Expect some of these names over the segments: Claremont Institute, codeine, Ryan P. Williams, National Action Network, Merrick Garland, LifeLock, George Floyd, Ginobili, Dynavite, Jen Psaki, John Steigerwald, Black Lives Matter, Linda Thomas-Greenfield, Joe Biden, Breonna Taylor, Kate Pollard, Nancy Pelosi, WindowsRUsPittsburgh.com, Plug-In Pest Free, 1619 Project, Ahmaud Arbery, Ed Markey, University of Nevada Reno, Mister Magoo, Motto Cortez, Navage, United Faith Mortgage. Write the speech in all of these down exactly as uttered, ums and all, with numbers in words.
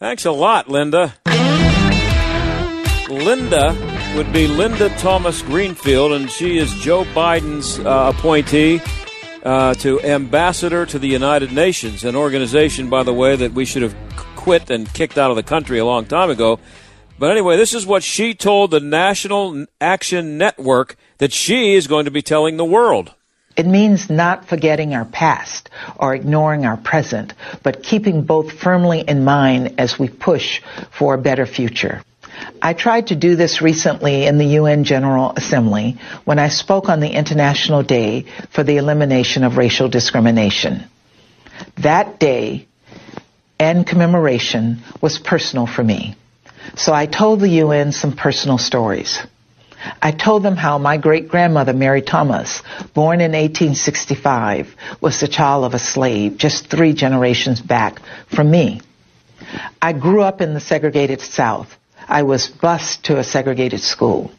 Thanks a lot, Linda. Linda would be Linda Thomas-Greenfield, and she is Joe Biden's uh, appointee uh, to Ambassador to the United Nations, an organization, by the way, that we should have quit and kicked out of the country a long time ago. But anyway, this is what she told the National Action Network that she is going to be telling the world. It means not forgetting our past or ignoring our present, but keeping both firmly in mind as we push for a better future. I tried to do this recently in the U N General Assembly when I spoke on the International Day for the Elimination of Racial Discrimination. That day and commemoration was personal for me. So I told the U N some personal stories. I told them how my great-grandmother, Mary Thomas, born in eighteen sixty-five, was the child of a slave just three generations back from me. I grew up in the segregated South. I was bused to a segregated school.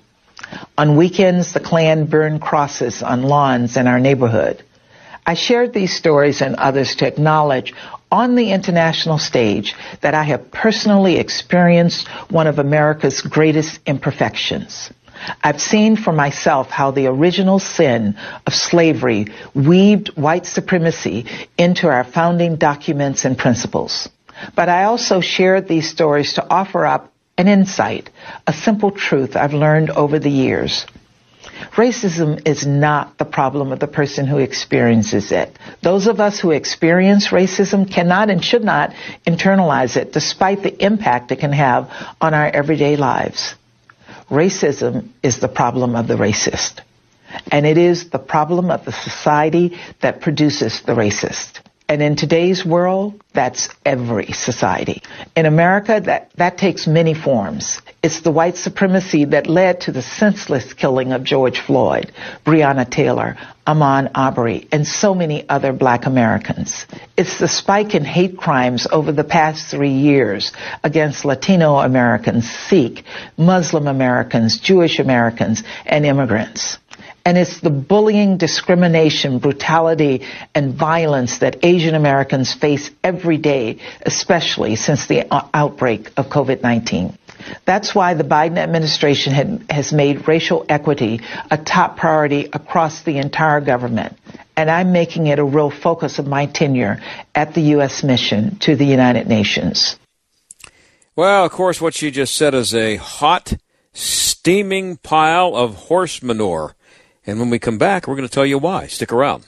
On weekends, the Klan burned crosses on lawns in our neighborhood. I shared these stories and others to acknowledge on the international stage that I have personally experienced one of America's greatest imperfections. I've seen for myself how the original sin of slavery weaved white supremacy into our founding documents and principles. But I also shared these stories to offer up an insight, a simple truth I've learned over the years. Racism is not the problem of the person who experiences it. Those of us who experience racism cannot and should not internalize it, despite the impact it can have on our everyday lives. Racism is the problem of the racist, and it is the problem of the society that produces the racist. And in today's world, that's every society. In America, that, that takes many forms. It's the white supremacy that led to the senseless killing of George Floyd, Breonna Taylor, Ahmaud Arbery, and so many other Black Americans. It's the spike in hate crimes over the past three years against Latino Americans, Sikh, Muslim Americans, Jewish Americans, and immigrants. And it's the bullying, discrimination, brutality, and violence that Asian Americans face every day, especially since the outbreak of COVID nineteen. That's why the Biden administration had, has made racial equity a top priority across the entire government. And I'm making it a real focus of my tenure at the U S mission to the United Nations. Well, of course, what she just said is a hot, steaming pile of horse manure. And when we come back, we're going to tell you why. Stick around.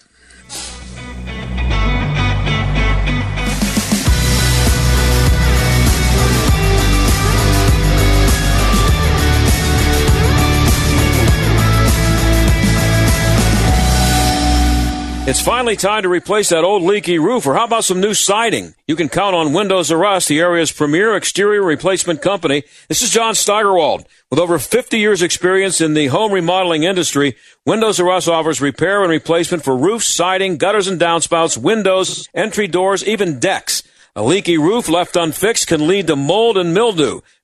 It's finally time to replace that old leaky roof, or how about some new siding? You can count on Windows or Us, the area's premier exterior replacement company. This is John Steigerwald. With over fifty years' experience in the home remodeling industry, Windows or Us offers repair and replacement for roofs, siding, gutters and downspouts, windows, entry doors, even decks. A leaky roof left unfixed can lead to mold and mildew.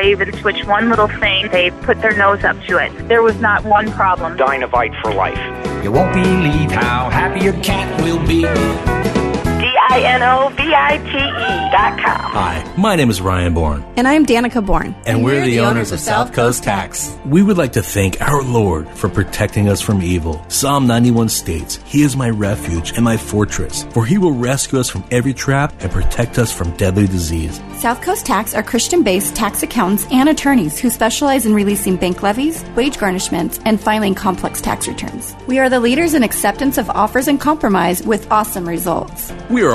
I even switch one little thing, they put their nose up to it. There was not one problem. Dynavite for life. You won't believe how happy your cat will be. D I N O V I T E dot com. Hi, my name is Ryan Bourne. And I'm Danica Bourne. And, and we're, we're the, the owners, owners of South Coast Tax. We would like to thank our Lord for protecting us from evil. Psalm ninety-one states, He is my refuge and my fortress, for He will rescue us from every trap and protect us from deadly disease. South Coast Tax are Christian-based tax accountants and attorneys who specialize in releasing bank levies, wage garnishments, and filing complex tax returns. We are the leaders in acceptance of offers and compromise with awesome results. We are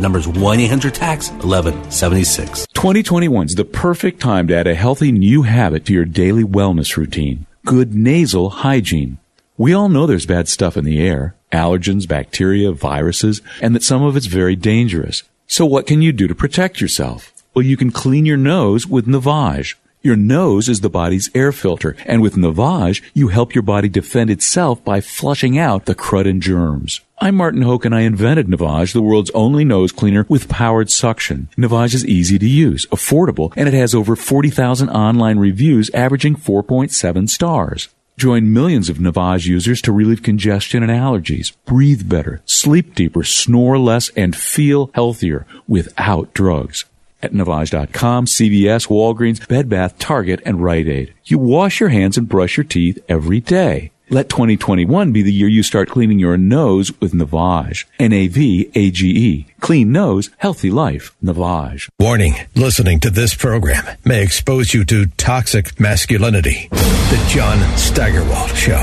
number is one eight hundred tax eleven seventy-six. twenty twenty-one is the perfect time to add a healthy new habit to your daily wellness routine. Good nasal hygiene. We all know there's bad stuff in the air. Allergens, bacteria, viruses, and that some of it's very dangerous. So what can you do to protect yourself? Well, you can clean your nose with Navage. Your nose is the body's air filter, and with Navage, you help your body defend itself by flushing out the crud and germs. I'm Martin Hoke, and I invented Navage, the world's only nose cleaner with powered suction. Navage is easy to use, affordable, and it has over forty thousand online reviews averaging four point seven stars. Join millions of Navage users to relieve congestion and allergies, breathe better, sleep deeper, snore less, and feel healthier without drugs. At Navage dot com, C V S, Walgreens, Bed Bath, Target, and Rite Aid. You wash your hands and brush your teeth every day. Let twenty twenty-one be the year you start cleaning your nose with Navage. N A V A G E. Clean nose, healthy life. Navage. Warning. Listening to this program may expose you to toxic masculinity. The John Steigerwald Show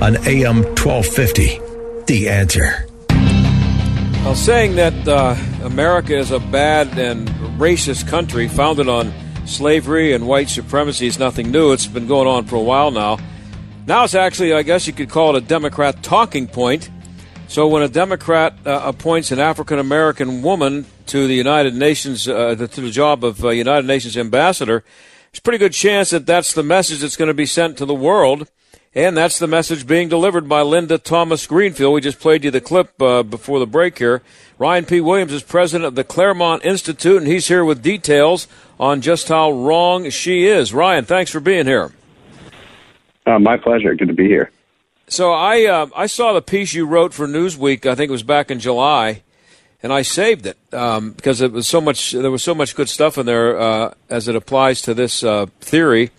on A M twelve fifty. The Answer. Well, saying that uh, America is a bad and racist country founded on slavery and white supremacy is nothing new. It's been going on for a while now. Now it's actually, I guess you could call it a Democrat talking point. So when a Democrat uh, appoints an African-American woman to the United Nations, uh, to the job of uh, United Nations ambassador, there's a pretty good chance that that's the message that's going to be sent to the world. And that's the message being delivered by Linda Thomas-Greenfield. We just played you the clip uh, before the break here. Ryan P. Williams is president of the Claremont Institute, and he's here with details on just how wrong she is. Ryan, thanks for being here. Uh, my pleasure. Good to be here. So I uh, I saw the piece you wrote for Newsweek. I think it was back in July, and I saved it um, because it was so much. There was so much good stuff in there uh, as it applies to this uh, theory.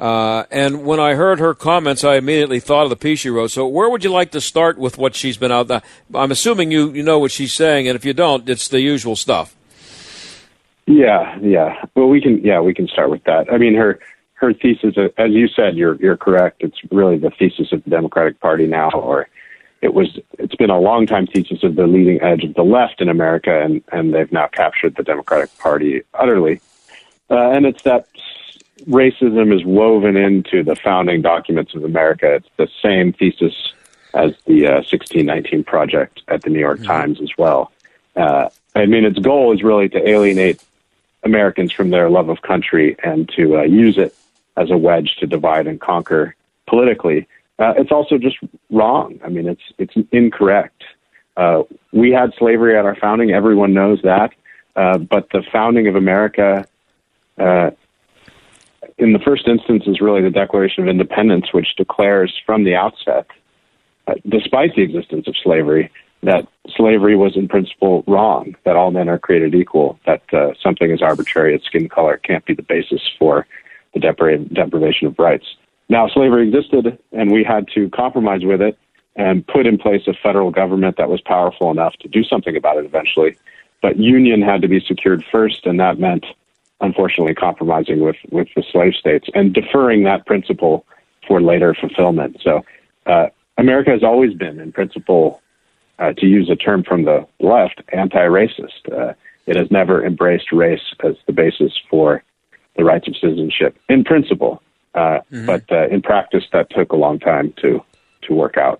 Uh, and when I heard her comments, I immediately thought of the piece she wrote. So where would you like to start with what she's been out there? I'm assuming you, you know what she's saying, and if you don't, it's the usual stuff. Yeah, yeah. Well, we can, yeah, we can start with that. I mean, her her thesis, as you said, you're you're correct. It's really the thesis of the Democratic Party now, or it was. It's been a long time thesis of the leading edge of the left in America, and, and they've now captured the Democratic Party utterly. Uh, and it's that. Racism is woven into the founding documents of America. It's the same thesis as the uh, sixteen nineteen Project at the New York mm-hmm. Times as well. Uh, I mean, its goal is really to alienate Americans from their love of country and to uh, use it as a wedge to divide and conquer politically. Uh, it's also just wrong. I mean, it's it's incorrect. Uh, we had slavery at our founding. Everyone knows that. Uh, but the founding of America... Uh, in the first instance is really the Declaration of Independence, which declares from the outset, uh, despite the existence of slavery, that slavery was in principle wrong, that all men are created equal, that uh, something as arbitrary as skin color can't be the basis for the depra- deprivation of rights. Now, slavery existed, and we had to compromise with it and put in place a federal government that was powerful enough to do something about it eventually. But union had to be secured first, and that meant, unfortunately, compromising with, with the slave states and deferring that principle for later fulfillment. So uh, America has always been, in principle, Uh, to use a term from the left, anti-racist. Uh, it has never embraced race as the basis for the rights of citizenship, in principle. Uh, mm-hmm. But uh, in practice, that took a long time to, to work out.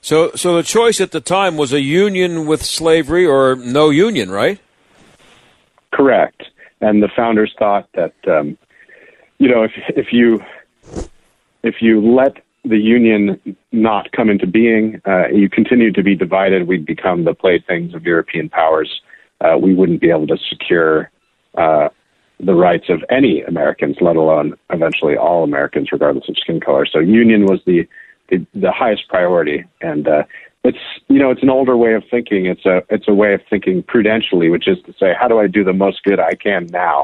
So so the choice at the time was a union with slavery or no union, right? Correct. And the founders thought that, um, you know, if if you if you let the union not come into being, uh, you continue to be divided, we'd become the playthings of European powers. Uh, we wouldn't be able to secure uh, the rights of any Americans, let alone eventually all Americans, regardless of skin color. So union was the, the, the highest priority. And uh, it's, you know, it's an older way of thinking. It's a, it's a way of thinking prudentially, which is to say, how do I do the most good I can now?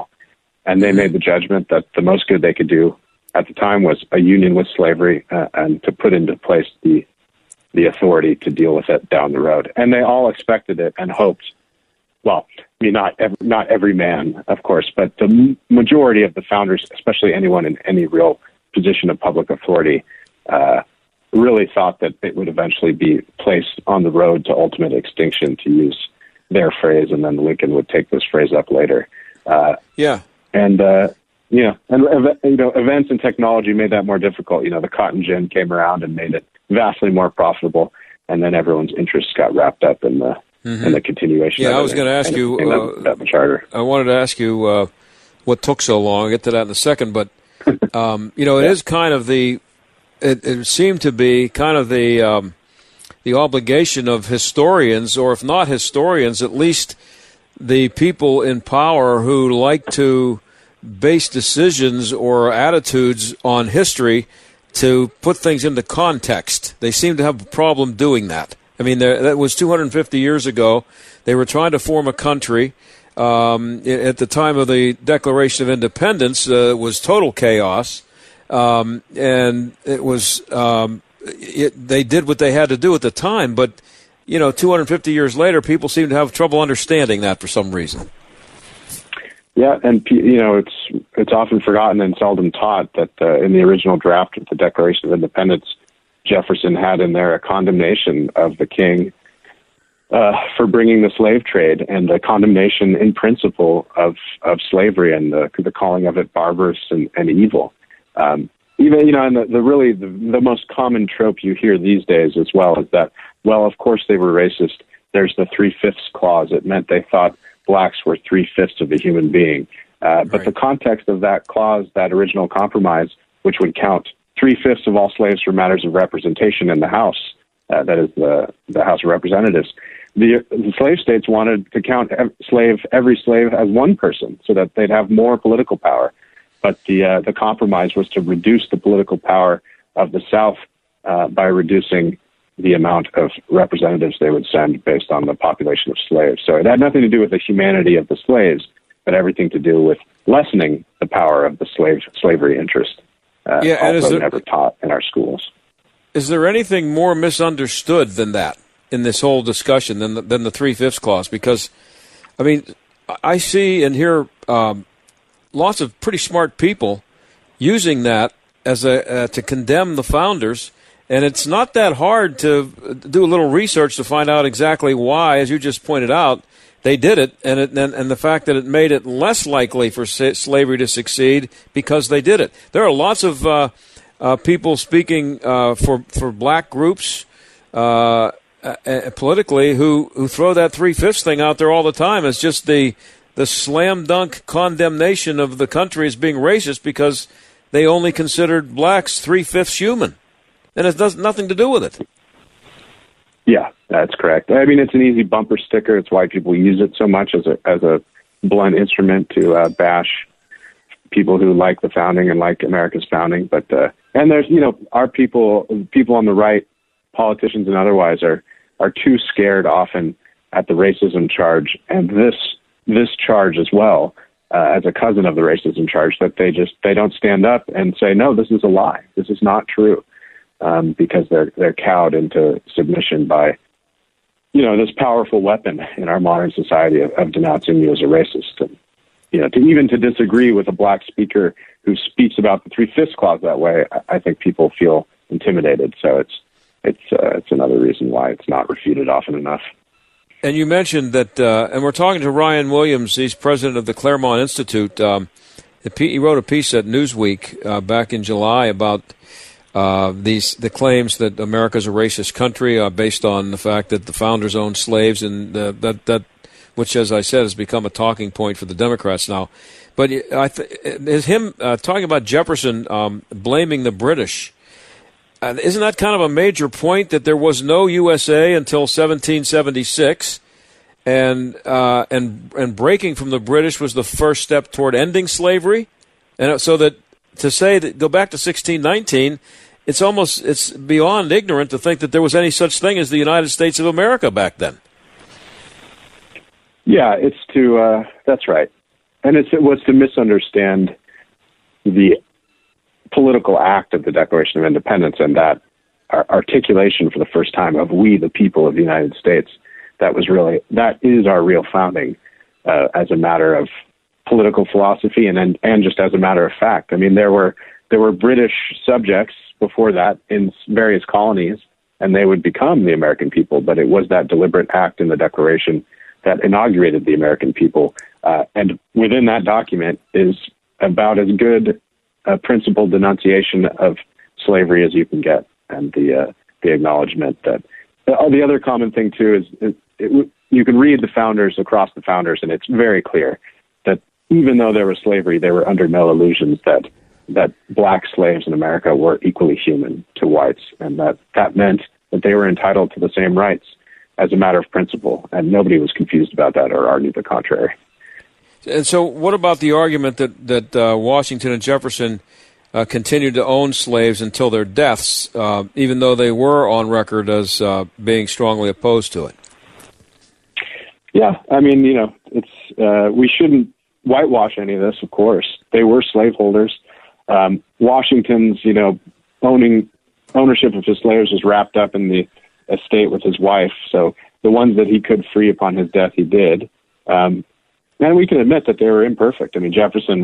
And they made the judgment that the most good they could do at the time was a union with slavery uh, and to put into place the the authority to deal with it down the road. And they all expected it and hoped, well, I mean, not every, not every man, of course, but the majority of the founders, especially anyone in any real position of public authority, uh, really thought that it would eventually be placed on the road to ultimate extinction, to use their phrase, and then Lincoln would take this phrase up later. Uh, yeah. And, uh, You know, and you know, events and technology made that more difficult. You know, the cotton gin came around and made it vastly more profitable, and then everyone's interests got wrapped up in the mm-hmm. in the continuation. Yeah, of I was going to ask you uh, about the charter. I wanted to ask you uh, what took so long. I'll get to that in a second, but um, you know, it yeah. is kind of the it, it seemed to be kind of the um, the obligation of historians, or if not historians, at least the people in power who like to base decisions or attitudes on history to put things into context. They seem to have a problem doing that. I mean, there, that was two hundred fifty years ago. They were trying to form a country. Um, at the time of the Declaration of Independence, uh, it was total chaos. Um, and it was, um, it, they did what they had to do at the time. But, you know, two hundred fifty years later, people seem to have trouble understanding that for some reason. Yeah, and you know, it's it's often forgotten and seldom taught that uh, in the original draft of the Declaration of Independence, Jefferson had in there a condemnation of the king uh, for bringing the slave trade, and a condemnation in principle of, of slavery and the, the calling of it barbarous and, and evil. Um, even you know, and the, the really the, the most common trope you hear these days as well is that, well, of course they were racist. There's the three-fifths clause. It meant they thought blacks were three-fifths of a human being. Uh, but right. the context of that clause, that original compromise, which would count three-fifths of all slaves for matters of representation in the House, uh, that is the, the House of Representatives, the, the slave states wanted to count ev- slave every slave as one person so that they'd have more political power. But the, uh, the compromise was to reduce the political power of the South uh, by reducing the amount of representatives they would send based on the population of slaves. So it had nothing to do with the humanity of the slaves, but everything to do with lessening the power of the slave slavery interest, uh, yeah, and also is there, never taught in our schools. Is there anything more misunderstood than that in this whole discussion, than the, than the three-fifths clause? Because, I mean, I see and hear um, lots of pretty smart people using that as a uh, to condemn the founders. And it's not that hard to do a little research to find out exactly why, as you just pointed out, they did it, and it, and, and the fact that it made it less likely for sa- slavery to succeed because they did it. There are lots of uh, uh, people speaking uh, for for black groups uh, uh, politically who, who throw that three-fifths thing out there all the time. It's just the the slam dunk condemnation of the country as being racist because they only considered blacks three-fifths human. And it does nothing to do with it. Yeah, that's correct. I mean, it's an easy bumper sticker. It's why people use it so much as a as a blunt instrument to uh, bash people who like the founding and like America's founding. But uh, and there's, you know, our people, people on the right, politicians and otherwise, are are too scared often at the racism charge and this this charge as well, uh, as a cousin of the racism charge, that they just they don't stand up and say, no, this is a lie. This is not true, um, because they're they're cowed into submission by, you know, this powerful weapon in our modern society of, of denouncing you as a racist. And, you know, to even to disagree with a black speaker who speaks about the three-fifths clause that way, I, I think people feel intimidated. So it's it's uh, it's another reason why it's not refuted often enough. And you mentioned that, uh, and we're talking to Ryan Williams. He's president of the Claremont Institute. Um, he wrote a piece at Newsweek uh, back in July about Uh, these the claims that America's a racist country are based on the fact that the founders owned slaves, and the, that that which, as I said, has become a talking point for the Democrats now. But I th- is him uh, talking about Jefferson um, blaming the British? Uh, isn't that kind of a major point, that there was no U S A until seventeen seventy-six, and uh, and and breaking from the British was the first step toward ending slavery, and so that to say that go back to sixteen nineteen. It's almost, it's beyond ignorant to think that there was any such thing as the United States of America back then. Yeah, it's to, uh, that's right. And it's, it was to misunderstand the political act of the Declaration of Independence and that articulation for the first time of we, the people of the United States. That was really, that is our real founding uh, as a matter of political philosophy and, and and just as a matter of fact. I mean, there were there were British subjects before that in various colonies, and they would become the American people. But it was that deliberate act in the Declaration that inaugurated the American people. Uh, and within that document is about as good a principled denunciation of slavery as you can get, and the uh, the acknowledgement that uh, the other common thing too is it, it, you can read the founders across the founders, and it's very clear that even though there was slavery, they were under no illusions that that black slaves in America were equally human to whites, and that that meant that they were entitled to the same rights as a matter of principle, and nobody was confused about that or argued the contrary. And so what about the argument that, that uh, Washington and Jefferson uh, continued to own slaves until their deaths, uh, even though they were on record as uh, being strongly opposed to it? Yeah, I mean, you know, it's uh, we shouldn't whitewash any of this, of course. They were slaveholders. Um, Washington's, you know, owning ownership of his slaves was wrapped up in the estate with his wife. So the ones that he could free upon his death, he did. Um, and we can admit that they were imperfect. I mean, Jefferson,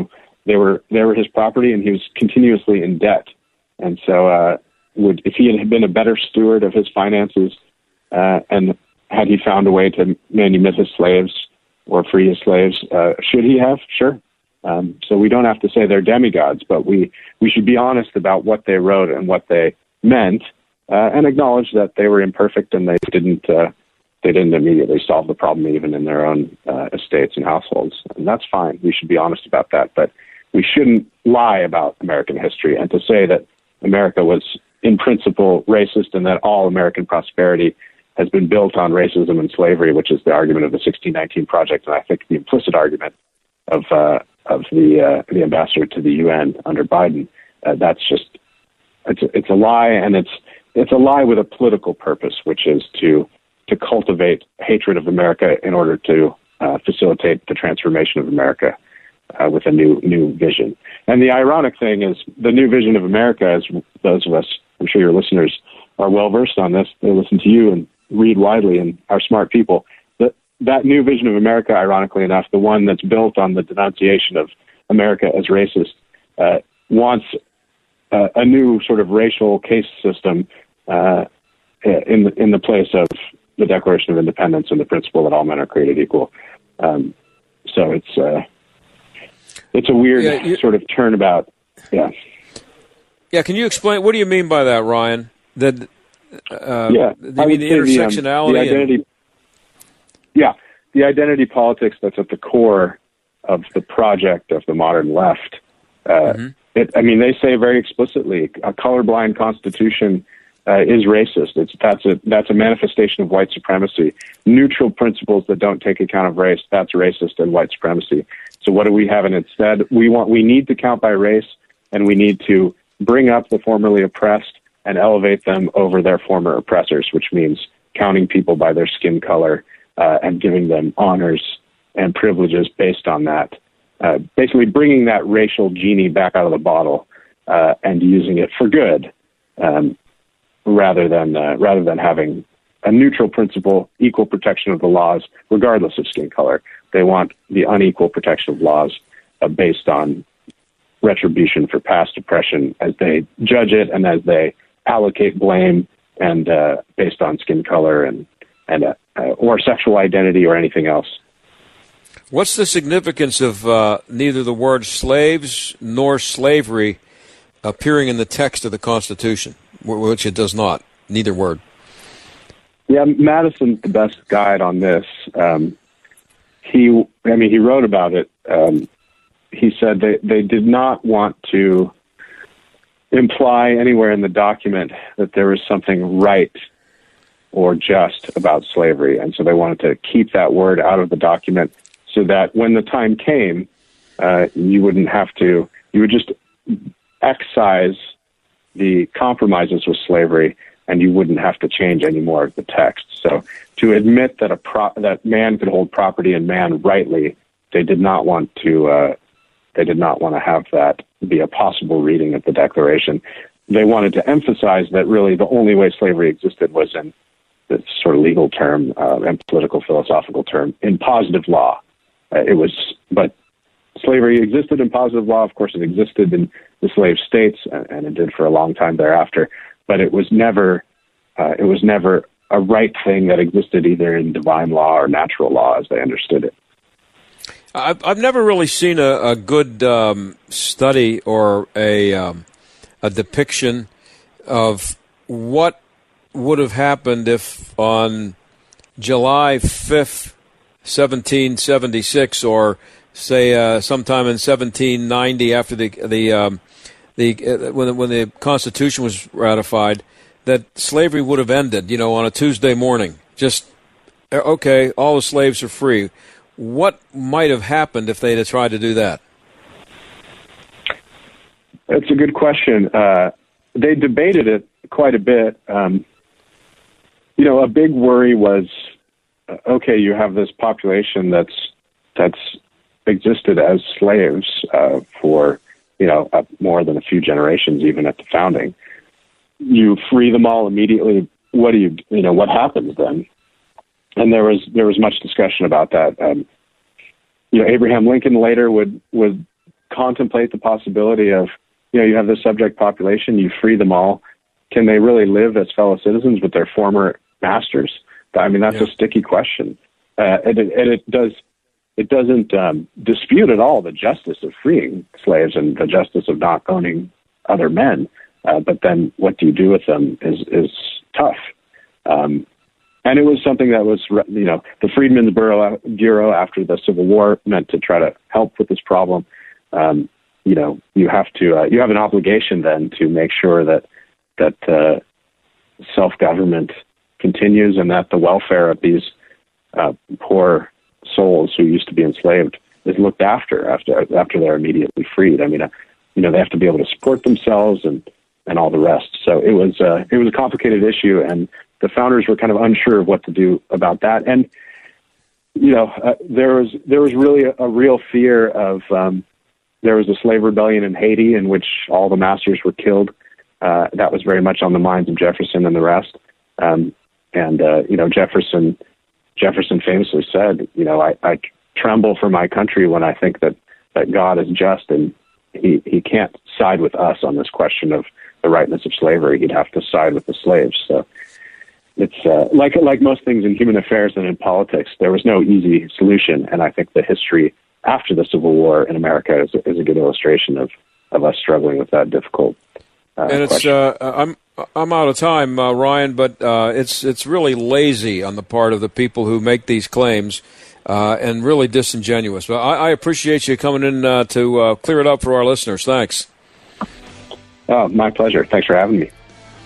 they were they were his property, and he was continuously in debt. And so, uh, would if he had been a better steward of his finances, uh, and had he found a way to manumit his slaves or free his slaves, uh, should he have? Sure. Um, so we don't have to say they're demigods, but we, we should be honest about what they wrote and what they meant, uh, and acknowledge that they were imperfect and they didn't uh, they didn't immediately solve the problem even in their own uh, estates and households. And that's fine. We should be honest about that, but we shouldn't lie about American history. And to say that America was in principle racist and that all American prosperity has been built on racism and slavery, which is the argument of the sixteen nineteen Project, and I think the implicit argument of uh, of the uh, the ambassador to the U N under Biden. Uh, that's just it's it's a lie, and it's it's a lie with a political purpose, which is to to cultivate hatred of America in order to uh, facilitate the transformation of America uh, with a new new vision. And the ironic thing is, the new vision of America, as those of us, I'm sure your listeners are well versed on this. They listen to you and read widely and are smart people. That that new vision of America, ironically enough, the one that's built on the denunciation of America as racist, uh, wants uh, a new sort of racial caste system uh, in the, in the place of the Declaration of Independence and the principle that all men are created equal. Um, so it's uh, it's a weird yeah, you, sort of turnabout. Yeah. Yeah. Can you explain, what do you mean by that, Ryan? That Uh, yeah, you mean the intersectionality? The, um, the identity, and... Yeah, the identity politics that's at the core of the project of the modern left. Uh, mm-hmm. it, I mean, they say very explicitly a colorblind constitution uh, is racist. It's that's a that's a manifestation of white supremacy. Neutral principles that don't take account of race, that's racist and white supremacy. So what do we have in instead? We want, we need to count by race, and we need to bring up the formerly oppressed and elevate them over their former oppressors, which means counting people by their skin color uh, and giving them honors and privileges based on that. Uh, basically bringing that racial genie back out of the bottle uh, and using it for good, um, rather than uh, rather than having a neutral principle, equal protection of the laws, regardless of skin color. They want the unequal protection of laws uh, based on retribution for past oppression as they judge it and as they allocate blame, and uh, based on skin color and, and uh, uh, or sexual identity or anything else. What's the significance of uh, neither the word slaves nor slavery appearing in the text of the Constitution, which it does not, neither word? Yeah, Madison's the best guide on this. Um, he, I mean, he wrote about it. Um, he said they, they did not want to imply anywhere in the document that there was something right or just about slavery, and so they wanted to keep that word out of the document, so that when the time came, uh, you wouldn't have to, you would just excise the compromises with slavery, and you wouldn't have to change any more of the text. So to admit that a pro- that man could hold property and man rightly, they did not want to, uh, they did not want to have that be a possible reading of the Declaration. They wanted to emphasize that really the only way slavery existed was in this sort of legal term uh, and political philosophical term, in positive law. It was, but slavery existed in positive law. Of course, it existed in the slave states, and it did for a long time thereafter. But it was never, uh, it was never a right thing that existed either in divine law or natural law, as they understood it. I've, I've never really seen a, a good um, study or a um, a depiction of what would have happened if on July fifth, seventeen seventy-six, or say uh, sometime in seventeen ninety, after the the um, the uh, when when the Constitution was ratified, that slavery would have ended. You know, on a Tuesday morning, just okay, all the slaves are free. What might have happened if they'd have tried to do that? That's a good question. Uh, they debated it quite a bit. Um, you know, a big worry was, okay, you have this population that's that's existed as slaves uh, for, you know, uh, more than a few generations, even at the founding. You free them all immediately. What do you, you know, what happens then? And there was there was much discussion about that. Um, you know, Abraham Lincoln later would would contemplate the possibility of, you know, you have this subject population, you free them all. Can they really live as fellow citizens with their former masters? I mean, that's yeah. a sticky question, uh, and, it, and it does it doesn't um, dispute at all the justice of freeing slaves and the justice of not owning other men. Uh, but then, what do you do with them is is tough. Um, And it was something that was, you know, the Freedmen's Bureau after the Civil War meant to try to help with this problem. Um, you know, you have to, uh, you have an obligation then to make sure that that uh, self-government continues and that the welfare of these uh, poor souls who used to be enslaved is looked after after after they're immediately freed. I mean, uh, you know, they have to be able to support themselves and, and all the rest. So it was uh, it was a complicated issue, and the founders were kind of unsure of what to do about that. And, you know, uh, there was there was really a, a real fear of, um, there was a slave rebellion in Haiti in which all the masters were killed. Uh, that was very much on the minds of Jefferson and the rest. Um, and, uh, you know, Jefferson Jefferson famously said, you know, I, I tremble for my country when I think that, that God is just, and he, he can't side with us on this question of the rightness of slavery. He'd have to side with the slaves. So it's uh, like like most things in human affairs and in politics, there was no easy solution. And I think the history after the Civil War in America is, is a good illustration of, of us struggling with that difficult uh, and it's, uh I'm I'm out of time, uh, Ryan, but uh, it's it's really lazy on the part of the people who make these claims uh, and really disingenuous. But I, I appreciate you coming in uh, to uh, clear it up for our listeners. Thanks. Oh, my pleasure. Thanks for having me.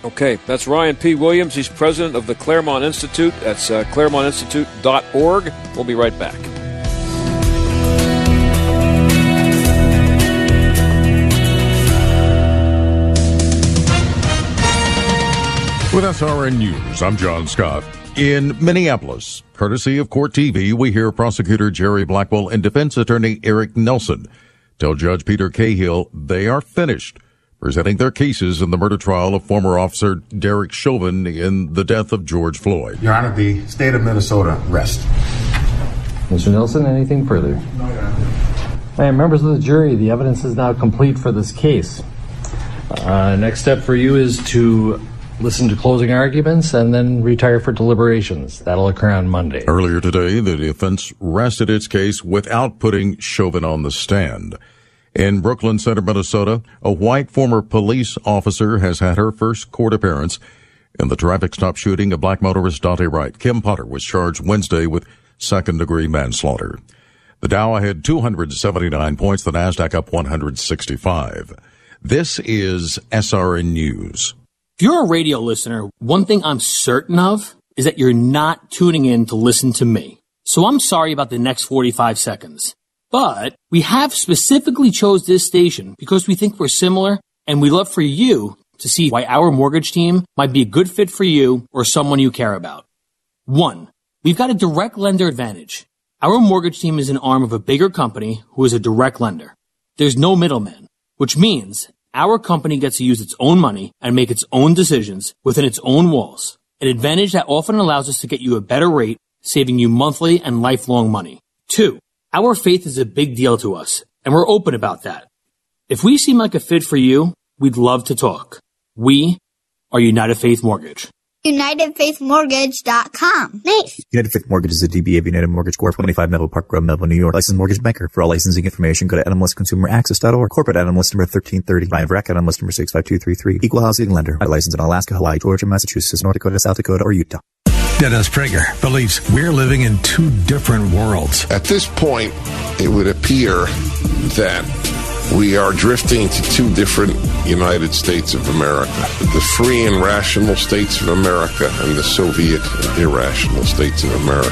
Okay, that's Ryan P. Williams. He's president of the Claremont Institute. That's uh, claremont institute dot org. We'll be right back. With S R N News, I'm John Scott. In Minneapolis, courtesy of Court T V, we hear Prosecutor Jerry Blackwell and defense attorney Eric Nelson tell Judge Peter Cahill they are finished presenting their cases in the murder trial of former officer Derek Chauvin in the death of George Floyd. Your Honor, the state of Minnesota rests. Mister Nelson, anything further? No, Your Honor. Hey, members of the jury, the evidence is now complete for this case. Uh, next step for you is to listen to closing arguments and then retire for deliberations. That'll occur on Monday. Earlier today, the defense rested its case without putting Chauvin on the stand. In Brooklyn Center, Minnesota, a white former police officer has had her first court appearance in the traffic stop shooting of black motorist Dante Wright. Kim Potter was charged Wednesday with second-degree manslaughter. The Dow ahead two hundred seventy-nine points, the NASDAQ up one hundred sixty-five. This is S R N News. If you're a radio listener, one thing I'm certain of is that you're not tuning in to listen to me. So I'm sorry about the next forty-five seconds. But we have specifically chose this station because we think we're similar, and we'd love for you to see why our mortgage team might be a good fit for you or someone you care about. One, we've got a direct lender advantage. Our mortgage team is an arm of a bigger company who is a direct lender. There's no middleman, which means our company gets to use its own money and make its own decisions within its own walls, an advantage that often allows us to get you a better rate, saving you monthly and lifelong money. Two, our faith is a big deal to us, and we're open about that. If we seem like a fit for you, we'd love to talk. We are United Faith Mortgage. United Faith Mortgage dot com. Nice. United Faith Mortgage is a D B A of United Mortgage Corp, twenty-five Melville Park Grove, Melville, New York. Licensed mortgage banker. For all licensing information, go to Animalist Consumer Access dot org. Corporate Animalist number thirteen thirty-five. R E C Animalist number six five two three three. Equal housing lender. I license in Alaska, Hawaii, Georgia, Massachusetts, North Dakota, South Dakota, or Utah. Dennis Prager believes we're living in two different worlds. At this point, it would appear that we are drifting to two different United States of America, the free and rational states of America and the Soviet and irrational states of America.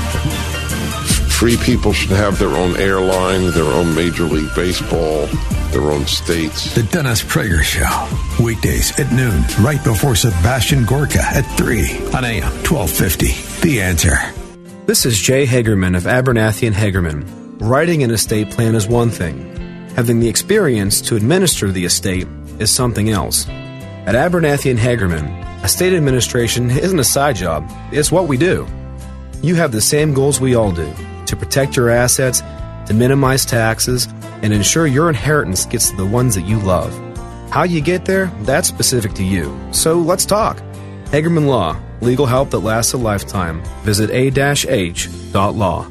Free people should have their own airline, their own Major League Baseball, their own states. The Dennis Prager Show, weekdays at noon, right before Sebastian Gorka at three on A M twelve fifty. The Answer. This is Jay Hagerman of Abernathy and Hagerman. Writing an estate plan is one thing. Having the experience to administer the estate is something else. At Abernathy and Hagerman, estate administration isn't a side job, it's what we do. You have the same goals we all do, to protect your assets, to minimize taxes, and ensure your inheritance gets to the ones that you love. How you get there, that's specific to you, so let's talk. Hagerman Law, legal help that lasts a lifetime. Visit a dash h dot law.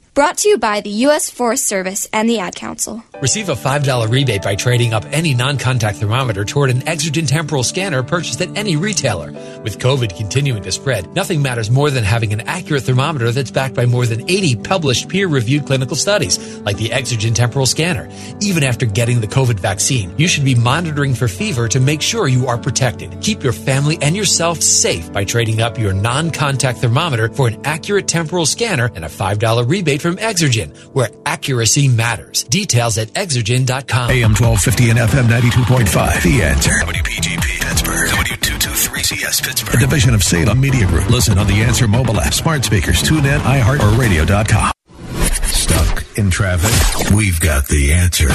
Brought to you by the U S Forest Service and the Ad Council. Receive a five dollars rebate by trading up any non-contact thermometer toward an Exergen temporal scanner purchased at any retailer. With COVID continuing to spread, nothing matters more than having an accurate thermometer that's backed by more than eighty published peer-reviewed clinical studies, like the Exergen temporal scanner. Even after getting the COVID vaccine, you should be monitoring for fever to make sure you are protected. Keep your family and yourself safe by trading up your non-contact thermometer for an accurate temporal scanner and a five dollars rebate from Exergen, where accuracy matters. Details at exergen dot com. A M twelve fifty and F M ninety-two point five. The Answer. W P G P Pittsburgh. W two two three C S Pittsburgh. A division of Salem Media Group. Listen on the Answer mobile app, smart speakers, tune in, iHeart, or radio dot com. Stuck in traffic? We've got the answer.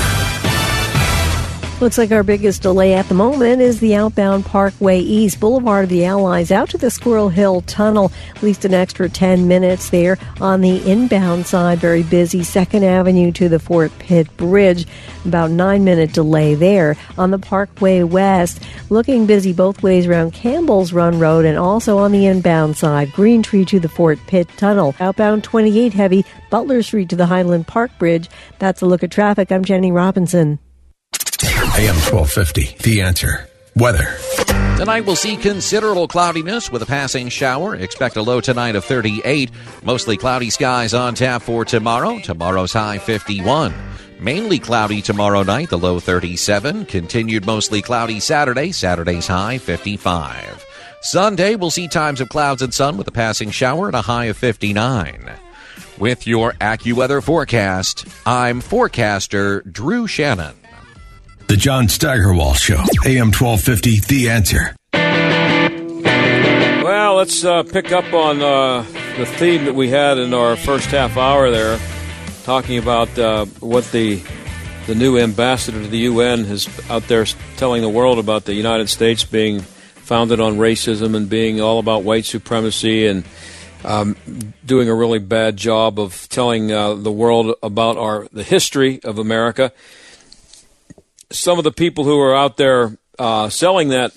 Looks like our biggest delay at the moment is the outbound Parkway East Boulevard of the Allies out to the Squirrel Hill Tunnel. At least an extra ten minutes there. On the inbound side, very busy. second Avenue to the Fort Pitt Bridge. About nine minute delay there. On the Parkway West, looking busy both ways around Campbell's Run Road and also on the inbound side, Green Tree to the Fort Pitt Tunnel. Outbound twenty-eight Heavy, Butler Street to the Highland Park Bridge. That's a look at traffic. I'm Jenny Robinson. A M twelve fifty, The Answer. Weather. Tonight we'll see considerable cloudiness with a passing shower. Expect a low tonight of thirty-eight. Mostly cloudy skies on tap for tomorrow. Tomorrow's high fifty-one. Mainly cloudy tomorrow night, the low thirty-seven. Continued mostly cloudy Saturday. Saturday's high fifty-five. Sunday, we'll see times of clouds and sun with a passing shower and a high of fifty-nine. With your AccuWeather forecast, I'm forecaster Drew Shannon. The John Steigerwald Show, A M twelve fifty, The Answer. Well, let's uh, pick up on uh, the theme that we had in our first half hour there, talking about uh, what the the new ambassador to the U N is out there telling the world about the United States being founded on racism and being all about white supremacy, and um, doing a really bad job of telling uh, the world about our the history of America. Some of the people who are out there uh, selling that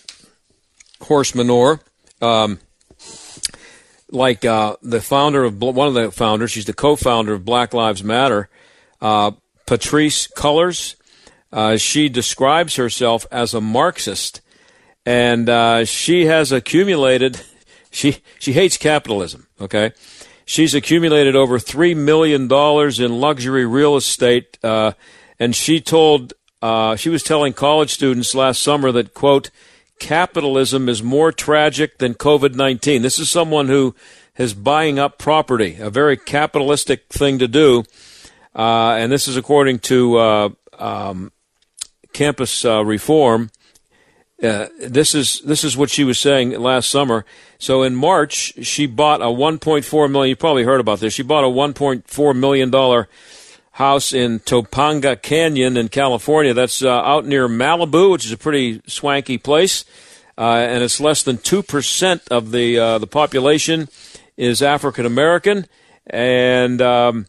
horse manure, um, like uh, the founder of one of the founders, she's the co-founder of Black Lives Matter, uh, Patrice Cullors. Uh, she describes herself as a Marxist. And uh, she has accumulated, she she hates capitalism, okay? She's accumulated over three million dollars in luxury real estate, uh, and she told, uh, she was telling college students last summer that, quote, capitalism is more tragic than covid nineteen. This is someone who is buying up property, a very capitalistic thing to do, uh, and this is according to uh, um, Campus uh, Reform. Uh, this is this is what she was saying last summer. So in March, she bought a one point four million dollars, you probably heard about this, she bought a one point four million dollars house in Topanga Canyon in California. That's uh, out near Malibu, which is a pretty swanky place, uh, and it's less than two percent of the, uh, the population is African-American. And um,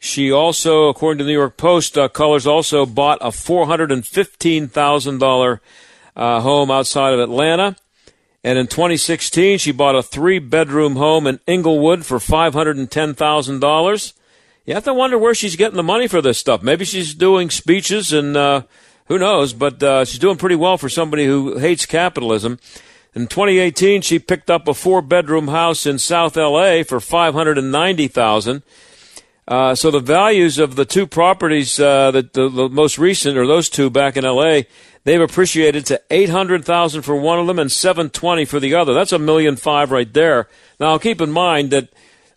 she also, according to the New York Post, uh, Cullors also bought a four hundred fifteen thousand dollars Uh, home outside of Atlanta. And in twenty sixteen, she bought a three-bedroom home in Inglewood for five hundred ten thousand dollars. You have to wonder where she's getting the money for this stuff. Maybe she's doing speeches and uh, who knows, but uh, she's doing pretty well for somebody who hates capitalism. In twenty eighteen, she picked up a four-bedroom house in South L A for five hundred ninety thousand dollars. Uh, so the values of the two properties, uh, that the, the most recent, or those two back in L A, they've appreciated to eight hundred thousand dollars for one of them and seven hundred twenty thousand dollars for the other. That's a million five right there. Now, keep in mind that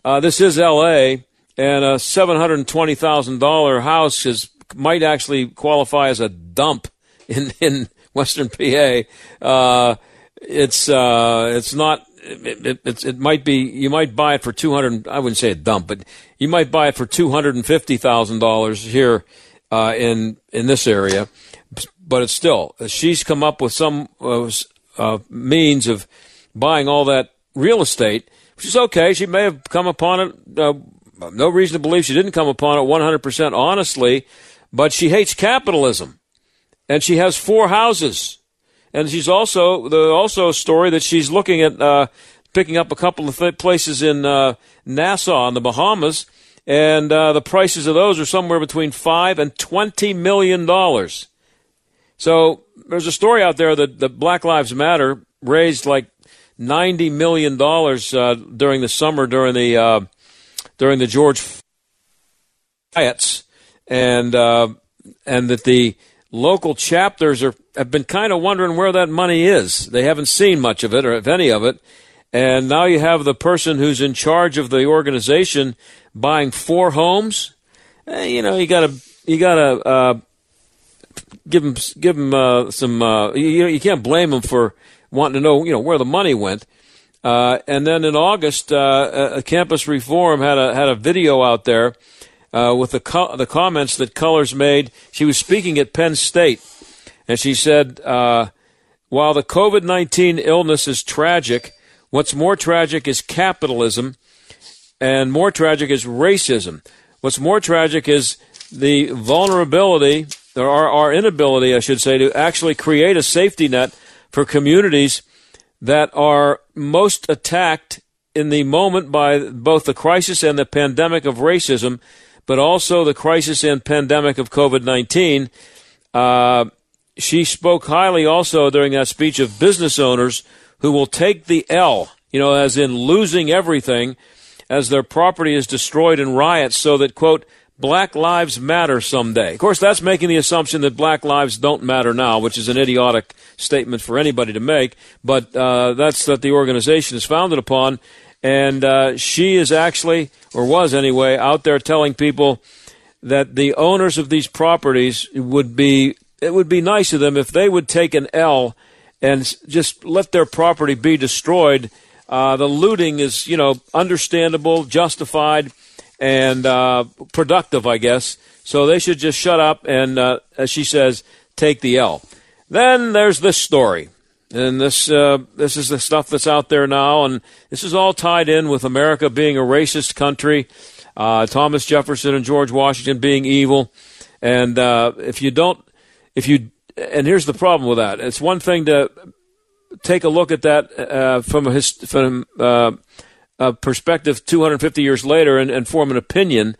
uh, this is L A, and a seven hundred twenty thousand dollars house is, might actually qualify as a dump in, in Western P A. Uh, it's uh, it's not. It, it, it, it might be, you might buy it for two hundred, I wouldn't say a dump, but you might buy it for two hundred fifty thousand dollars here uh, in in this area. But it's still, she's come up with some uh, uh, means of buying all that real estate, which is okay. She may have come upon it, uh, no reason to believe she didn't come upon it one hundred percent honestly, but she hates capitalism. And she has four houses. And she's also the also a story that she's looking at uh, picking up a couple of th- places in uh, Nassau in the Bahamas, and uh, the prices of those are somewhere between five and twenty million dollars. So there's a story out there that the Black Lives Matter raised like ninety million dollars uh, during the summer during the uh, during the George riots, and uh, and that the local chapters are have been kind of wondering where that money is. They haven't seen much of it, or if any of it. And now you have the person who's in charge of the organization buying four homes. Eh, you know, you gotta you gotta uh, give them give them uh, some. Uh, you know, you can't blame them for wanting to know, you know, where the money went. Uh, and then in August, uh, a Campus Reform had a had a video out there. Uh, with the co- the comments that Cullors made. She was speaking at Penn State, and she said, uh, while the covid nineteen illness is tragic, what's more tragic is capitalism, and more tragic is racism. What's more tragic is the vulnerability, or our, our inability, I should say, to actually create a safety net for communities that are most attacked in the moment by both the crisis and the pandemic of racism, but also the crisis and pandemic of covid nineteen. Uh, she spoke highly also during that speech of business owners who will take the L, you know, as in losing everything as their property is destroyed in riots so that, quote, Black Lives Matter someday. Of course, that's making the assumption that black lives don't matter now, which is an idiotic statement for anybody to make, but uh, that's that the organization is founded upon. And uh, she is actually, or was anyway, out there telling people that the owners of these properties would be, it would be nice of them if they would take an L and just let their property be destroyed. Uh, the looting is, you know, understandable, justified, and uh, productive, I guess. So they should just shut up and, uh, as she says, take the L. Then there's this story. And this uh, this is the stuff that's out there now. And this is all tied in with America being a racist country, uh, Thomas Jefferson and George Washington being evil. And uh, if you don't, if you, and here's the problem with that. It's one thing to take a look at that uh, from a his, from uh, a perspective two hundred fifty years later and, and form an opinion.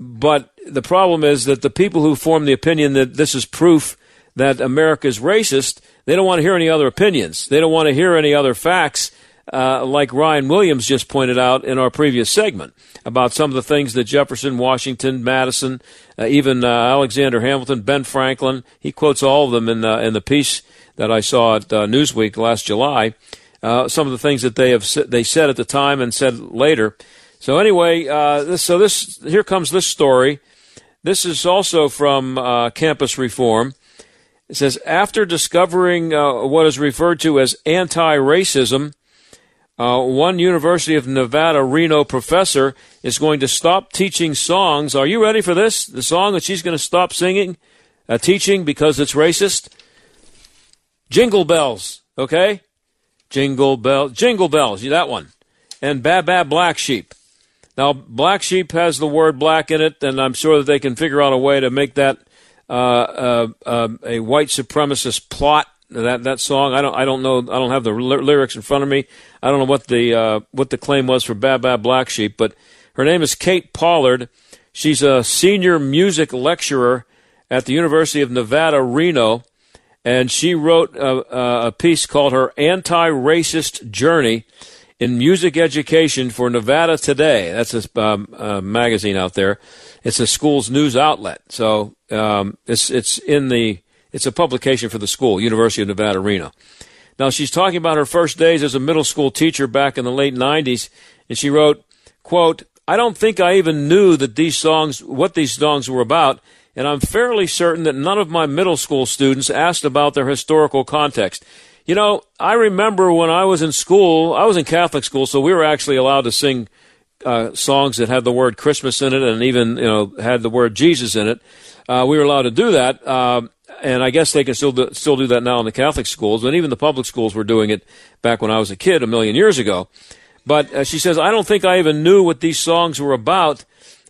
But the problem is that the people who form the opinion that this is proof that America is racist, they don't want to hear any other opinions. They don't want to hear any other facts, uh, like Ryan Williams just pointed out in our previous segment about some of the things that Jefferson, Washington, Madison, uh, even uh, Alexander Hamilton, Ben Franklin, he quotes all of them in, uh, in the piece that I saw at uh, Newsweek last July, uh, some of the things that they have they said at the time and said later. So anyway, uh, this, so this here comes this story. This is also from uh, Campus Reform. It says, after discovering uh, what is referred to as anti-racism, uh, one University of Nevada Reno professor is going to stop teaching songs. Are you ready for this? The song that she's going to stop singing, uh, teaching because it's racist? Jingle Bells, okay? Jingle Bells, Jingle Bells, that one. And Baa Baa Black Sheep. Now, Black Sheep has the word black in it, and I'm sure that they can figure out a way to make that Uh, uh, uh, a white supremacist plot. That that song, I don't, I don't know, I don't have the ly- lyrics in front of me. I don't know what the uh, what the claim was for Baa Baa Black Sheep, but her name is Kate Pollard. She's a senior music lecturer at the University of Nevada Reno, and she wrote a, a piece called "Her Anti-Racist Journey in Music Education" for Nevada Today. That's a, um, a magazine out there. It's a school's news outlet, so. Um, it's it's in the it's a publication for the school, University of Nevada Reno. Now she's talking about her first days as a middle school teacher back in the late nineties, and she wrote, quote, "I don't think I even knew that these songs what these songs were about, and I'm fairly certain that none of my middle school students asked about their historical context. You know, I remember when I was in school, I was in Catholic school, so we were actually allowed to sing uh, songs that had the word Christmas in it, and even, you know, had the word Jesus in it. Uh, we were allowed to do that, uh, and I guess they can still do, still do that now in the Catholic schools, and even the public schools were doing it back when I was a kid a million years ago. But uh, she says, I don't think I even knew what these songs were about,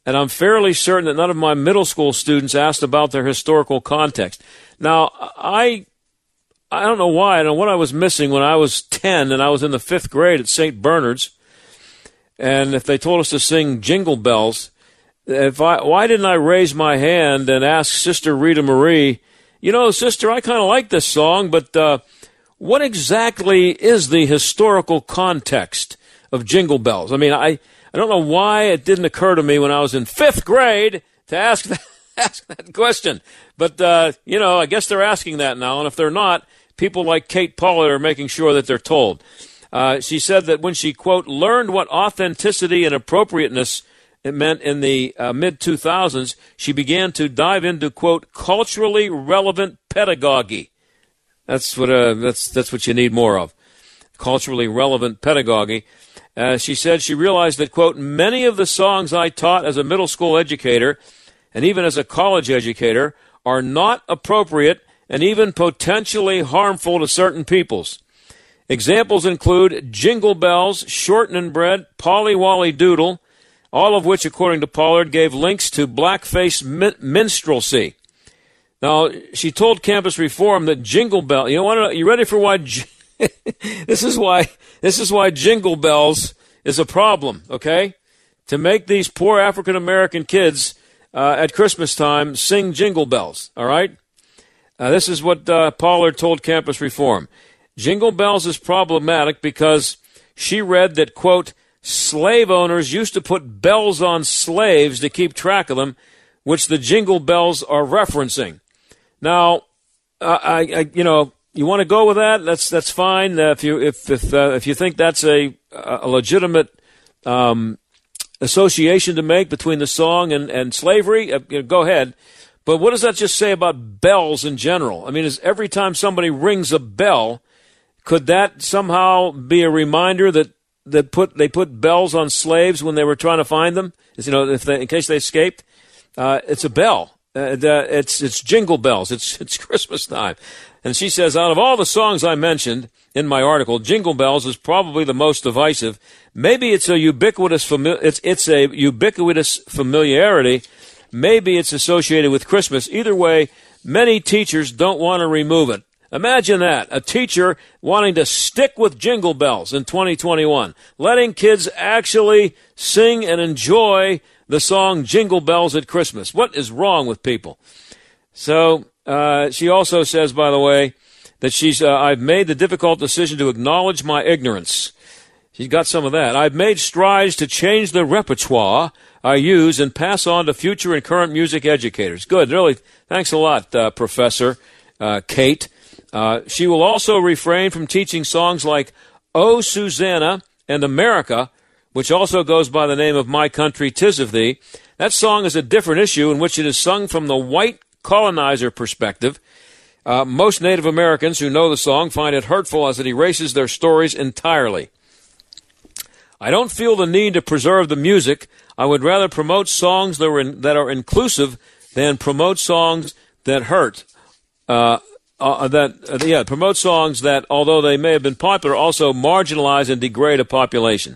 and I'm fairly certain that none of my middle school students asked about their historical context. Now, I I don't know why, I don't know what I was missing when I was ten, and I was in the fifth grade at Saint Bernard's, and if they told us to sing Jingle Bells, If I, why didn't I raise my hand and ask Sister Rita Marie, you know, Sister, I kind of like this song, but uh, what exactly is the historical context of Jingle Bells? I mean, I, I don't know why it didn't occur to me when I was in fifth grade to ask that, ask that question. But, uh, you know, I guess they're asking that now, and if they're not, people like Kate Pollard are making sure that they're told. Uh, she said that when she, quote, learned what authenticity and appropriateness it meant in the uh, mid two thousands, she began to dive into, quote, culturally relevant pedagogy. That's what uh, that's that's what you need more of, culturally relevant pedagogy. Uh, she said she realized that, quote, many of the songs I taught as a middle school educator and even as a college educator are not appropriate and even potentially harmful to certain peoples. Examples include Jingle Bells, Shortenin' Bread, Polly Wally Doodle, all of which, according to Pollard, gave links to blackface min- minstrelsy. Now, she told Campus Reform that Jingle Bell, you know what? You ready for why? J- this is why. This is why Jingle Bells is a problem. Okay, to make these poor African American kids uh, at Christmas time sing Jingle Bells. All right. Uh, this is what uh, Pollard told Campus Reform. Jingle Bells is problematic because she read that, quote, slave owners used to put bells on slaves to keep track of them, which the Jingle Bells are referencing. Now, uh, I, I, you know, you want to go with that? That's that's fine. Uh, if you if if uh, if you think that's a a legitimate um, association to make between the song and and slavery, uh, you know, go ahead. But what does that just say about bells in general? I mean, is every time somebody rings a bell, could that somehow be a reminder that that put they put bells on slaves when they were trying to find them? As, you know, if they, in case they escaped, uh, it's a bell. Uh, the, it's it's Jingle Bells. It's it's Christmas time. And she says, out of all the songs I mentioned in my article, Jingle Bells is probably the most divisive. Maybe it's a ubiquitous fami- it's it's a ubiquitous familiarity. Maybe it's associated with Christmas. Either way, many teachers don't want to remove it. Imagine that, a teacher wanting to stick with Jingle Bells in twenty twenty-one, letting kids actually sing and enjoy the song Jingle Bells at Christmas. What is wrong with people? So uh, she also says, by the way, that she's, uh, I've made the difficult decision to acknowledge my ignorance. She's got some of that. I've made strides to change the repertoire I use and pass on to future and current music educators. Good, really, thanks a lot, uh, Professor uh, Kate. Uh, she will also refrain from teaching songs like Oh, Susanna and America, which also goes by the name of My Country, Tis of Thee. That song is a different issue in which it is sung from the white colonizer perspective. Uh, most Native Americans who know the song find it hurtful as it erases their stories entirely. I don't feel the need to preserve the music. I would rather promote songs that are, in, that are inclusive than promote songs that hurt. Uh, uh, that uh, yeah, promote songs that, although they may have been popular, also marginalize and degrade a population.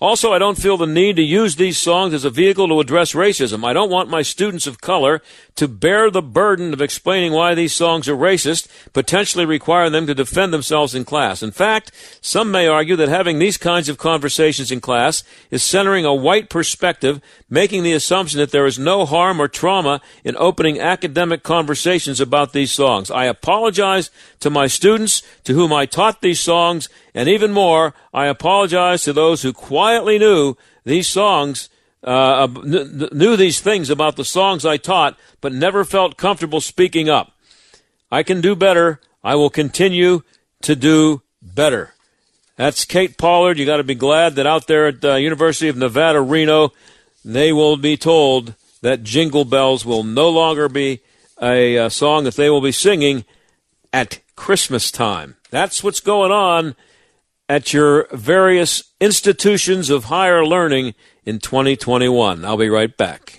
Also, I don't feel the need to use these songs as a vehicle to address racism. I don't want my students of color to bear the burden of explaining why these songs are racist, potentially requiring them to defend themselves in class. In fact, some may argue that having these kinds of conversations in class is centering a white perspective, making the assumption that there is no harm or trauma in opening academic conversations about these songs. I apologize to my students to whom I taught these songs, and even more, I apologize to those who quietly knew these songs, uh, knew these things about the songs I taught, but never felt comfortable speaking up. I can do better. I will continue to do better. That's Kate Pollard. You got to be glad that out there at the University of Nevada, Reno, they will be told that Jingle Bells will no longer be a, a song that they will be singing at Christmas time. That's what's going on at your various institutions of higher learning in twenty twenty-one. I'll be right back.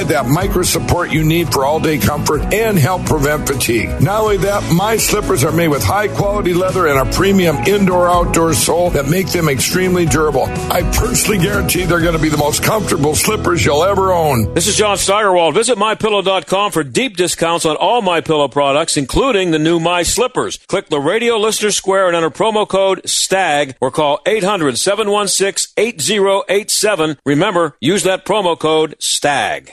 that micro support you need for all day comfort, and help prevent fatigue. Not only that, My Slippers are made with high quality leather and a premium indoor outdoor sole that make them extremely durable. I personally guarantee they're going to be the most comfortable slippers you'll ever own. This is John Steigerwald. Visit my pillow dot com for deep discounts on all My Pillow products, including the new My Slippers. Click the radio listener square and enter promo code STAG or call eight hundred, seven one six, eight zero eight seven. Remember, use that promo code STAG.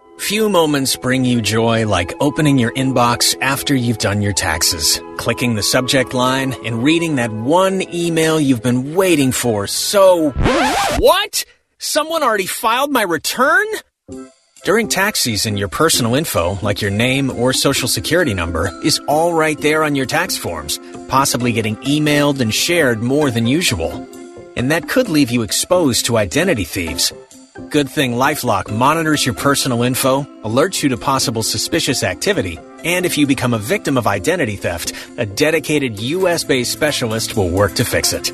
Few moments bring you joy like opening your inbox after you've done your taxes, clicking the subject line, and reading that one email you've been waiting for. So, what? Someone already filed my return? During tax season, your personal info, like your name or social security number, is all right there on your tax forms, possibly getting emailed and shared more than usual. And that could leave you exposed to identity thieves. Good thing LifeLock monitors your personal info, alerts you to possible suspicious activity, and if you become a victim of identity theft, a dedicated U S based specialist will work to fix it.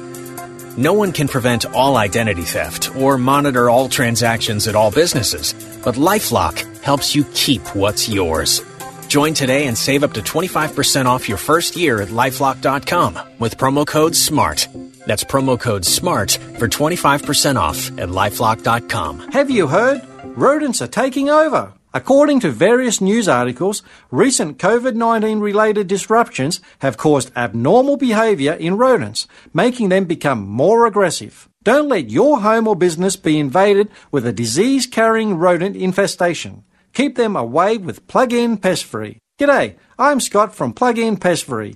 No one can prevent all identity theft or monitor all transactions at all businesses, but LifeLock helps you keep what's yours. Join today and save up to twenty-five percent off your first year at LifeLock dot com with promo code SMART. That's promo code SMART for twenty-five percent off at LifeLock dot com. Have you heard? Rodents are taking over. According to various news articles, recent COVID nineteen related disruptions have caused abnormal behavior in rodents, making them become more aggressive. Don't let your home or business be invaded with a disease-carrying rodent infestation. Keep them away with Plug-In Pest Free. G'day, I'm Scott from Plug-In Pest Free.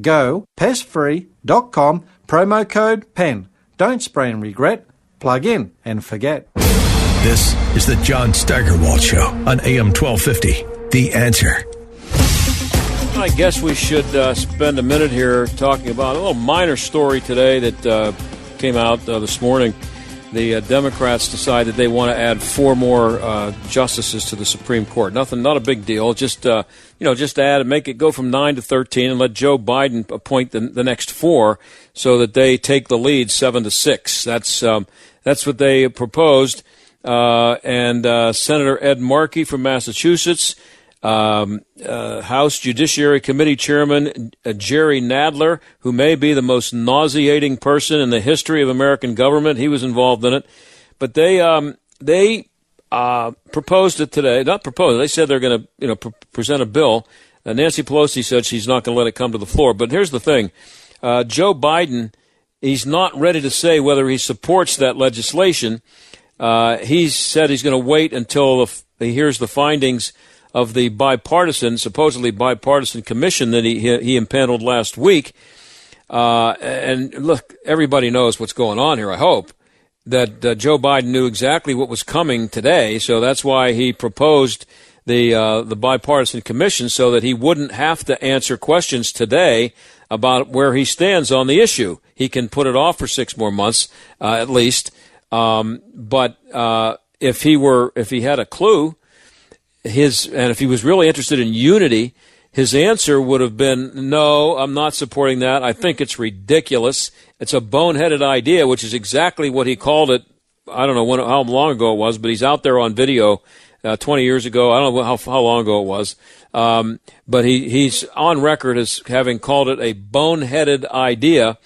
go pest free dot com, promo code PEN. Don't spray and regret, plug in and forget. This is the John Steigerwald Show on A M twelve fifty, The Answer. I guess we should uh, spend a minute here talking about a little minor story today that uh, came out uh, this morning. The uh, Democrats decided they want to add four more uh, justices to the Supreme Court. Nothing, not a big deal. Just uh, you know, just add and make it go from nine to thirteen, and let Joe Biden appoint the, the next four, so that they take the lead seven to six. That's um, that's what they proposed. Uh, and uh, Senator Ed Markey from Massachusetts, um, uh, House Judiciary Committee Chairman uh, Jerry Nadler, who may be the most nauseating person in the history of American government. He was involved in it. But they um, they uh, proposed it today. Not proposed. They said they're going to you know pr- present a bill. Uh, Nancy Pelosi said she's not going to let it come to the floor. But here's the thing. Uh, Joe Biden, he's not ready to say whether he supports that legislation. Uh, he said he's going to wait until the f- he hears the findings of the bipartisan, supposedly bipartisan commission that he he, he impaneled last week. Uh, and look, everybody knows what's going on here, I hope, that uh, Joe Biden knew exactly what was coming today, so that's why he proposed the uh, the bipartisan commission, so that he wouldn't have to answer questions today about where he stands on the issue. He can put it off for six more months, uh, at least. Um, but uh, if he were, if he had a clue, His and if he was really interested in unity, his answer would have been, no, I'm not supporting that. I think it's ridiculous. It's a boneheaded idea, which is exactly what he called it. I don't know when, how long ago it was, but he's out there on video uh, twenty years ago. I don't know how, how long ago it was. Um, but he, he's on record as having called it a boneheaded idea.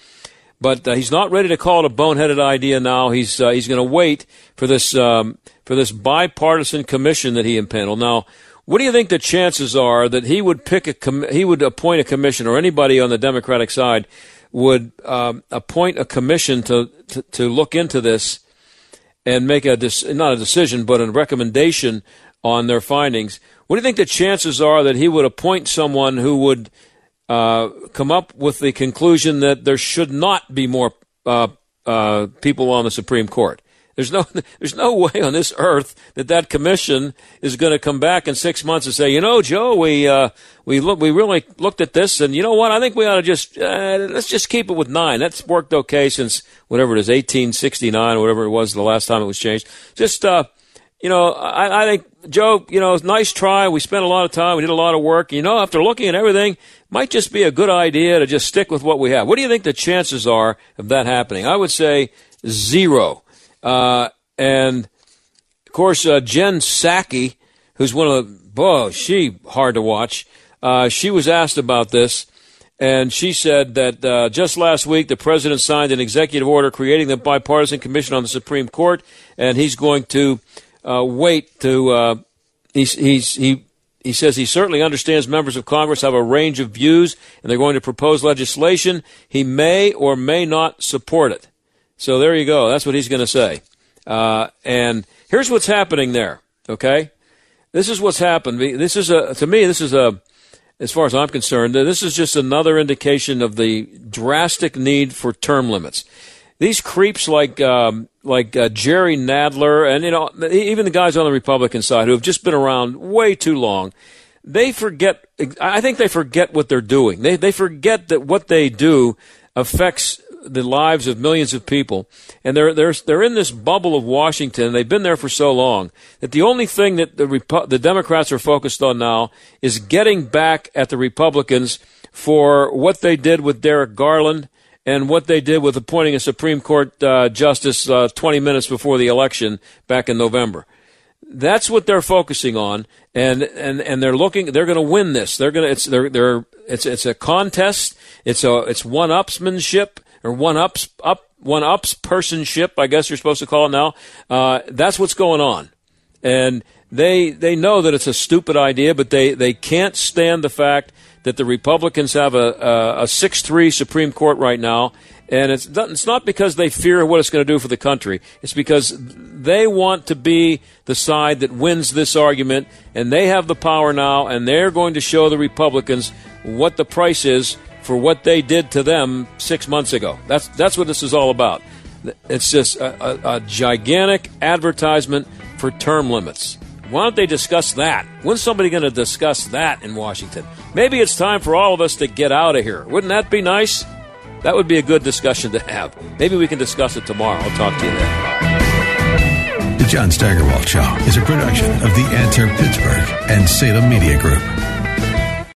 But uh, he's not ready to call it a boneheaded idea now. He's uh, he's going to wait for this um, for this bipartisan commission that he impaneled. Now, what do you think the chances are that he would pick a com- he would appoint a commission, or anybody on the Democratic side would um, appoint a commission to, to to look into this and make a de- not a decision but a recommendation on their findings? What do you think the chances are that he would appoint someone who would Uh, come up with the conclusion that there should not be more uh, uh, people on the Supreme Court? There's no there's no way on this earth that that commission is going to come back in six months and say, you know, Joe, we uh, we look we really looked at this, and you know what? I think we ought to just uh, let's just keep it with nine. That's worked okay since whatever it is, eighteen sixty-nine, whatever it was the last time it was changed. Just uh, you know, I, I think Joe, you know, nice try. We spent a lot of time, we did a lot of work. You know, after looking at everything, it might just be a good idea to just stick with what we have. What do you think the chances are of that happening? I would say zero. Uh, and of course, uh, Jen Psaki, who's one of the, boy, she hard to watch. Uh, she was asked about this, and she said that, uh, just last week, the president signed an executive order creating the bipartisan commission on the Supreme Court, and he's going to, uh, wait to, uh, he's, he's, he, He says he certainly understands members of Congress have a range of views, and they're going to propose legislation. He may or may not support it. So there you go. That's what he's going to say. Uh, and here's what's happening there, okay? This is what's happened. This is, a, to me, this is, a, as far as I'm concerned, this is just another indication of the drastic need for term limits. These creeps like um, like uh, Jerry Nadler and, you know, even the guys on the Republican side who have just been around way too long, they forget – I think they forget what they're doing. They They forget that what they do affects – the lives of millions of people, and they're they're they're in this bubble of Washington, and they've been there for so long that the only thing that the Repo- the Democrats are focused on now is getting back at the Republicans for what they did with Derek Garland and what they did with appointing a Supreme Court uh, justice uh, twenty minutes before the election back in November. That's what they're focusing on, and and and they're looking. They're going to win this. They're going to. It's they're they're it's it's a contest. It's a it's one-upsmanship. Or one ups, up, one ups personship, I guess you're supposed to call it now. Uh, that's what's going on. And they, they know that it's a stupid idea, but they, they can't stand the fact that the Republicans have a, a, a six three Supreme Court right now. And it's not, it's not because they fear what it's going to do for the country. It's because they want to be the side that wins this argument, and they have the power now, and they're going to show the Republicans what the price is for what they did to them six months ago. That's that's what this is all about. It's just a, a, a gigantic advertisement for term limits. Why don't they discuss that? When's somebody going to discuss that in Washington? Maybe it's time for all of us to get out of here. Wouldn't that be nice? That would be a good discussion to have. Maybe we can discuss it tomorrow. I'll talk to you then. The John Steigerwald Show is a production of The Answer Pittsburgh and Salem Media Group.